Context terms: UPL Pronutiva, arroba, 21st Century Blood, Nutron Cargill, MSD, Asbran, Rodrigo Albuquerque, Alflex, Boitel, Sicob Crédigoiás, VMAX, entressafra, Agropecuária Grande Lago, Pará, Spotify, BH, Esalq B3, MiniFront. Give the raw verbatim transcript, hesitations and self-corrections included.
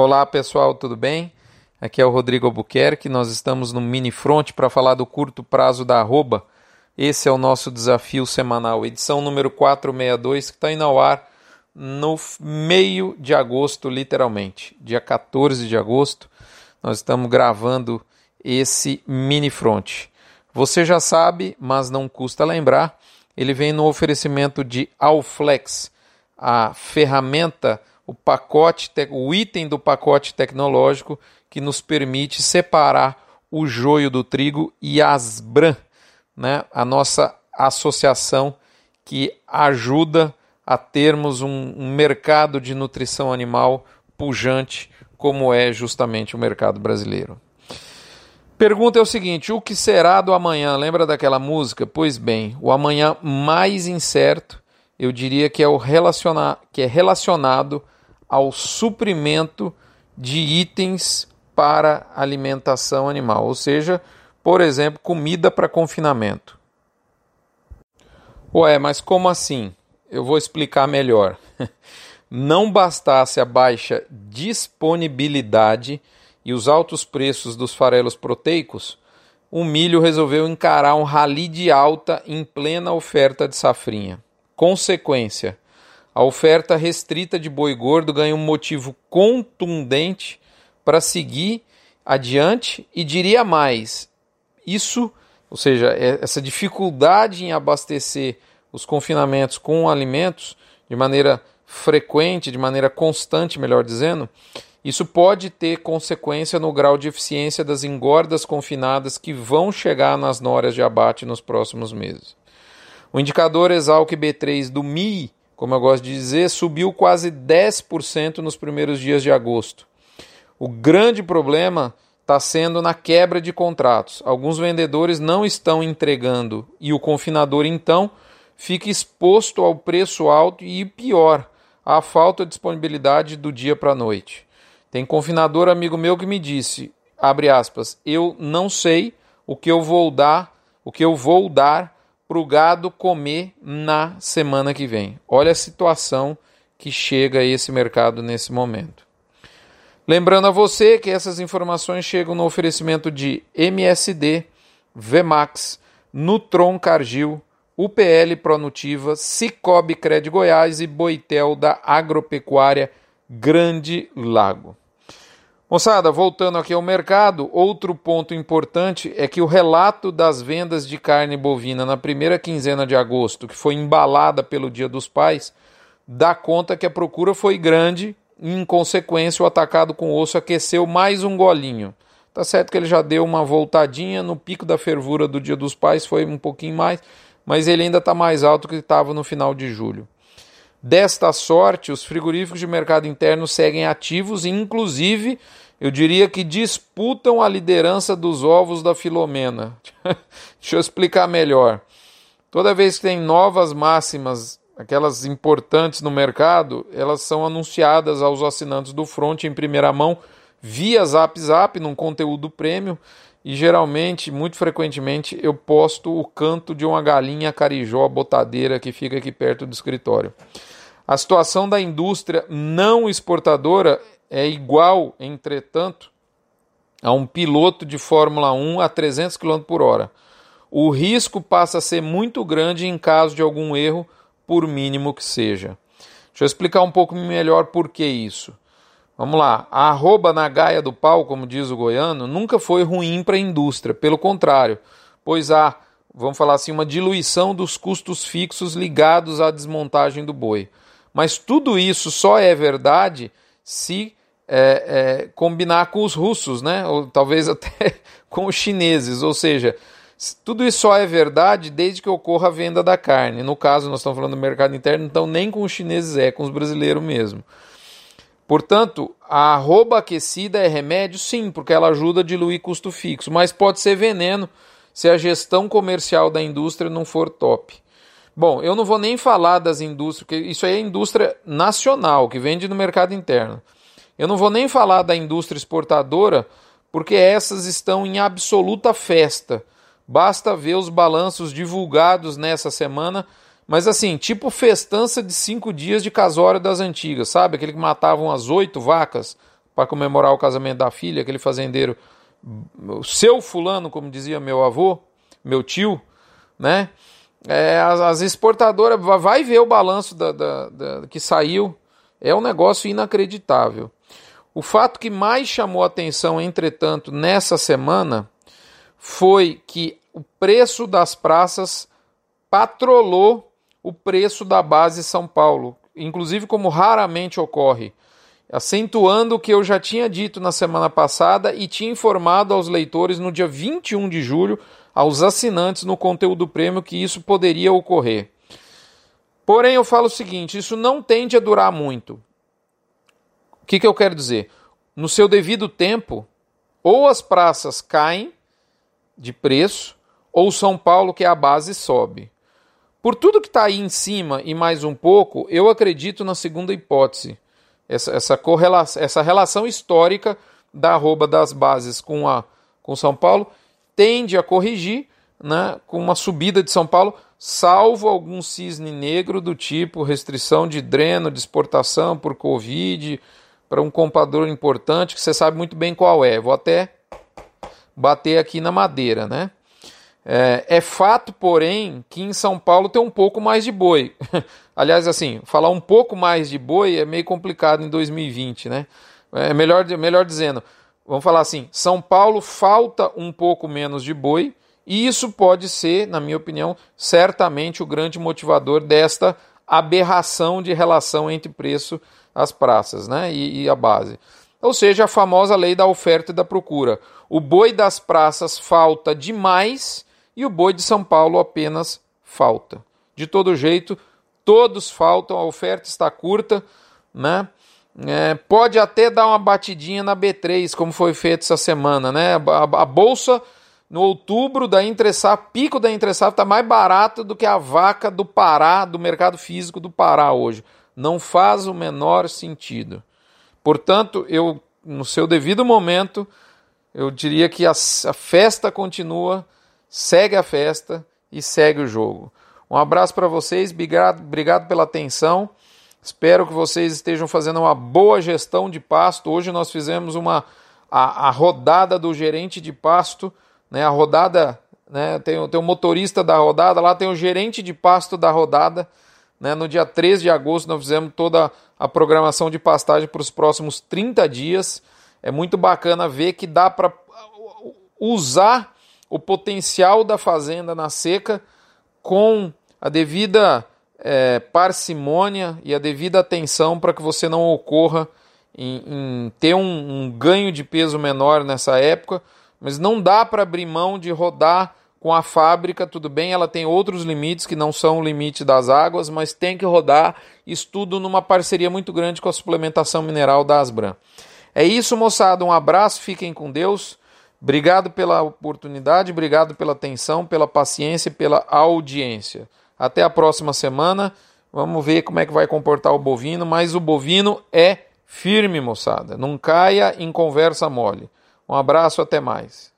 Olá pessoal, tudo bem? Aqui é o Rodrigo Albuquerque, nós estamos no MiniFront para falar do curto prazo da arroba. Esse é o nosso desafio semanal, edição número quatrocentos e sessenta e dois, que está indo ao ar no meio de agosto, literalmente. Dia quatorze de agosto, nós estamos gravando esse MiniFront. Você já sabe, mas não custa lembrar, ele vem no oferecimento de Alflex, a ferramenta, o pacote, o item do pacote tecnológico que nos permite separar o joio do trigo, e a Asbran, né? A nossa associação que ajuda a termos um, um mercado de nutrição animal pujante, como é justamente o mercado brasileiro. Pergunta é o seguinte: o que será do amanhã? Lembra daquela música? Pois bem, o amanhã mais incerto, eu diria que é, o relaciona... que é relacionado ao suprimento de itens para alimentação animal, ou seja, por exemplo, comida para confinamento. Ué, mas como assim? Eu vou explicar melhor. Não bastasse a baixa disponibilidade e os altos preços dos farelos proteicos, o milho resolveu encarar um rali de alta em plena oferta de safrinha. Consequência: a oferta restrita de boi gordo ganha um motivo contundente para seguir adiante, e diria mais, isso, ou seja, essa dificuldade em abastecer os confinamentos com alimentos de maneira frequente, de maneira constante, melhor dizendo, isso pode ter consequência no grau de eficiência das engordas confinadas que vão chegar nas noras de abate nos próximos meses. O indicador Esalq B três do M I, como eu gosto de dizer, subiu quase dez por cento nos primeiros dias de agosto. O grande problema está sendo na quebra de contratos. Alguns vendedores não estão entregando e o confinador, então, fica exposto ao preço alto e, pior, à falta de disponibilidade do dia para a noite. Tem confinador, amigo meu, que me disse, abre aspas, eu não sei o que eu vou dar, o que eu vou dar para o gado comer na semana que vem. Olha a situação que chega a esse mercado nesse momento. Lembrando a você que essas informações chegam no oferecimento de M S D, V MAX, Nutron Cargill, U P L Pronutiva, Sicob Crédigoiás e Boitel da Agropecuária Grande Lago. Moçada, voltando aqui ao mercado, outro ponto importante é que o relato das vendas de carne bovina na primeira quinzena de agosto, que foi embalada pelo Dia dos Pais, dá conta que a procura foi grande e, em consequência, o atacado com osso aqueceu mais um golinho. Tá certo que ele já deu uma voltadinha, no pico da fervura do Dia dos Pais foi um pouquinho mais, mas ele ainda está mais alto que estava no final de julho. Desta sorte, os frigoríficos de mercado interno seguem ativos e, inclusive, eu diria que disputam a liderança dos ovos da Filomena. Deixa eu explicar melhor. Toda vez que tem novas máximas, aquelas importantes no mercado, elas são anunciadas aos assinantes do Front em primeira mão via Zap Zap, num conteúdo premium, e geralmente, muito frequentemente, eu posto o canto de uma galinha carijó botadeira que fica aqui perto do escritório. A situação da indústria não exportadora é igual, entretanto, a um piloto de Fórmula um a trezentos quilômetros por hora. O risco passa a ser muito grande em caso de algum erro, por mínimo que seja. Deixa eu explicar um pouco melhor por que isso. Vamos lá, a arroba na gaia do pau, como diz o goiano, nunca foi ruim para a indústria, pelo contrário, pois há, vamos falar assim, uma diluição dos custos fixos ligados à desmontagem do boi. Mas tudo isso só é verdade se é, é, combinar com os russos, né? Ou talvez até com os chineses, ou seja, tudo isso só é verdade desde que ocorra a venda da carne. No caso, nós estamos falando do mercado interno, então nem com os chineses é, com os brasileiros mesmo. Portanto, a arroba aquecida é remédio, sim, porque ela ajuda a diluir custo fixo, mas pode ser veneno se a gestão comercial da indústria não for top. Bom, eu não vou nem falar das indústrias, porque isso aí é indústria nacional, que vende no mercado interno. Eu não vou nem falar da indústria exportadora, porque essas estão em absoluta festa. Basta ver os balanços divulgados nessa semana. Mas assim, tipo festança de cinco dias de casório das antigas, sabe? Aquele que matavam as oito vacas para comemorar o casamento da filha, aquele fazendeiro, seu fulano, como dizia meu avô, meu tio, né? É, as, as exportadoras, vai ver o balanço da, da, da, que saiu, é um negócio inacreditável. O fato que mais chamou atenção, entretanto, nessa semana, foi que o preço das praças patrolou o preço da base São Paulo, inclusive como raramente ocorre, acentuando o que eu já tinha dito na semana passada e tinha informado aos leitores no dia vinte e um de julho, aos assinantes no conteúdo prêmio, que isso poderia ocorrer. Porém, eu falo o seguinte, isso não tende a durar muito. O que, que eu quero dizer? No seu devido tempo, ou as praças caem de preço, ou São Paulo, que é a base, sobe. Por tudo que está aí em cima e mais um pouco, eu acredito na segunda hipótese. Essa, essa, correlação, essa relação histórica da arroba das bases com, a, com São Paulo tende a corrigir, né, com uma subida de São Paulo, salvo algum cisne negro do tipo restrição de dreno, de exportação por Covid, para um comprador importante, que você sabe muito bem qual é. Vou até bater aqui na madeira, né? É, é fato, porém, que em São Paulo tem um pouco mais de boi. Aliás, assim, falar um pouco mais de boi é meio complicado em dois mil e vinte, né? É melhor, melhor dizendo, vamos falar assim, São Paulo falta um pouco menos de boi e isso pode ser, na minha opinião, certamente o grande motivador desta aberração de relação entre preço às praças, né? E, e a base. Ou seja, a famosa lei da oferta e da procura. O boi das praças falta demais e o boi de São Paulo apenas falta. De todo jeito, todos faltam, a oferta está curta, né? É, pode até dar uma batidinha na B três, como foi feito essa semana, né? A, a bolsa no outubro da Entre-Safra, pico da Entre-Safra, está mais barata do que a vaca do Pará, do mercado físico do Pará hoje. Não faz o menor sentido. Portanto, eu, no seu devido momento, eu diria que a, a festa continua, segue a festa e segue o jogo. Um abraço para vocês, obrigado, obrigado pela atenção. Espero que vocês estejam fazendo uma boa gestão de pasto. Hoje nós fizemos uma, a, a rodada do gerente de pasto, né? A rodada, né? Tem, tem o motorista da rodada, lá tem o gerente de pasto da rodada. Né? No dia três de agosto nós fizemos toda a programação de pastagem para os próximos trinta dias. É muito bacana ver que dá para usar o potencial da fazenda na seca com a devida É, parcimônia e a devida atenção para que você não ocorra em, em ter um, um ganho de peso menor nessa época, mas não dá para abrir mão de rodar com a fábrica, tudo bem, ela tem outros limites que não são o limite das águas, mas tem que rodar, isso tudo numa parceria muito grande com a suplementação mineral da Asbran. É isso, moçada, um abraço, fiquem com Deus, obrigado pela oportunidade, obrigado pela atenção, pela paciência e pela audiência. Até a próxima semana, vamos ver como é que vai comportar o bovino, mas o bovino é firme, moçada. Não caia em conversa mole. Um abraço, até mais.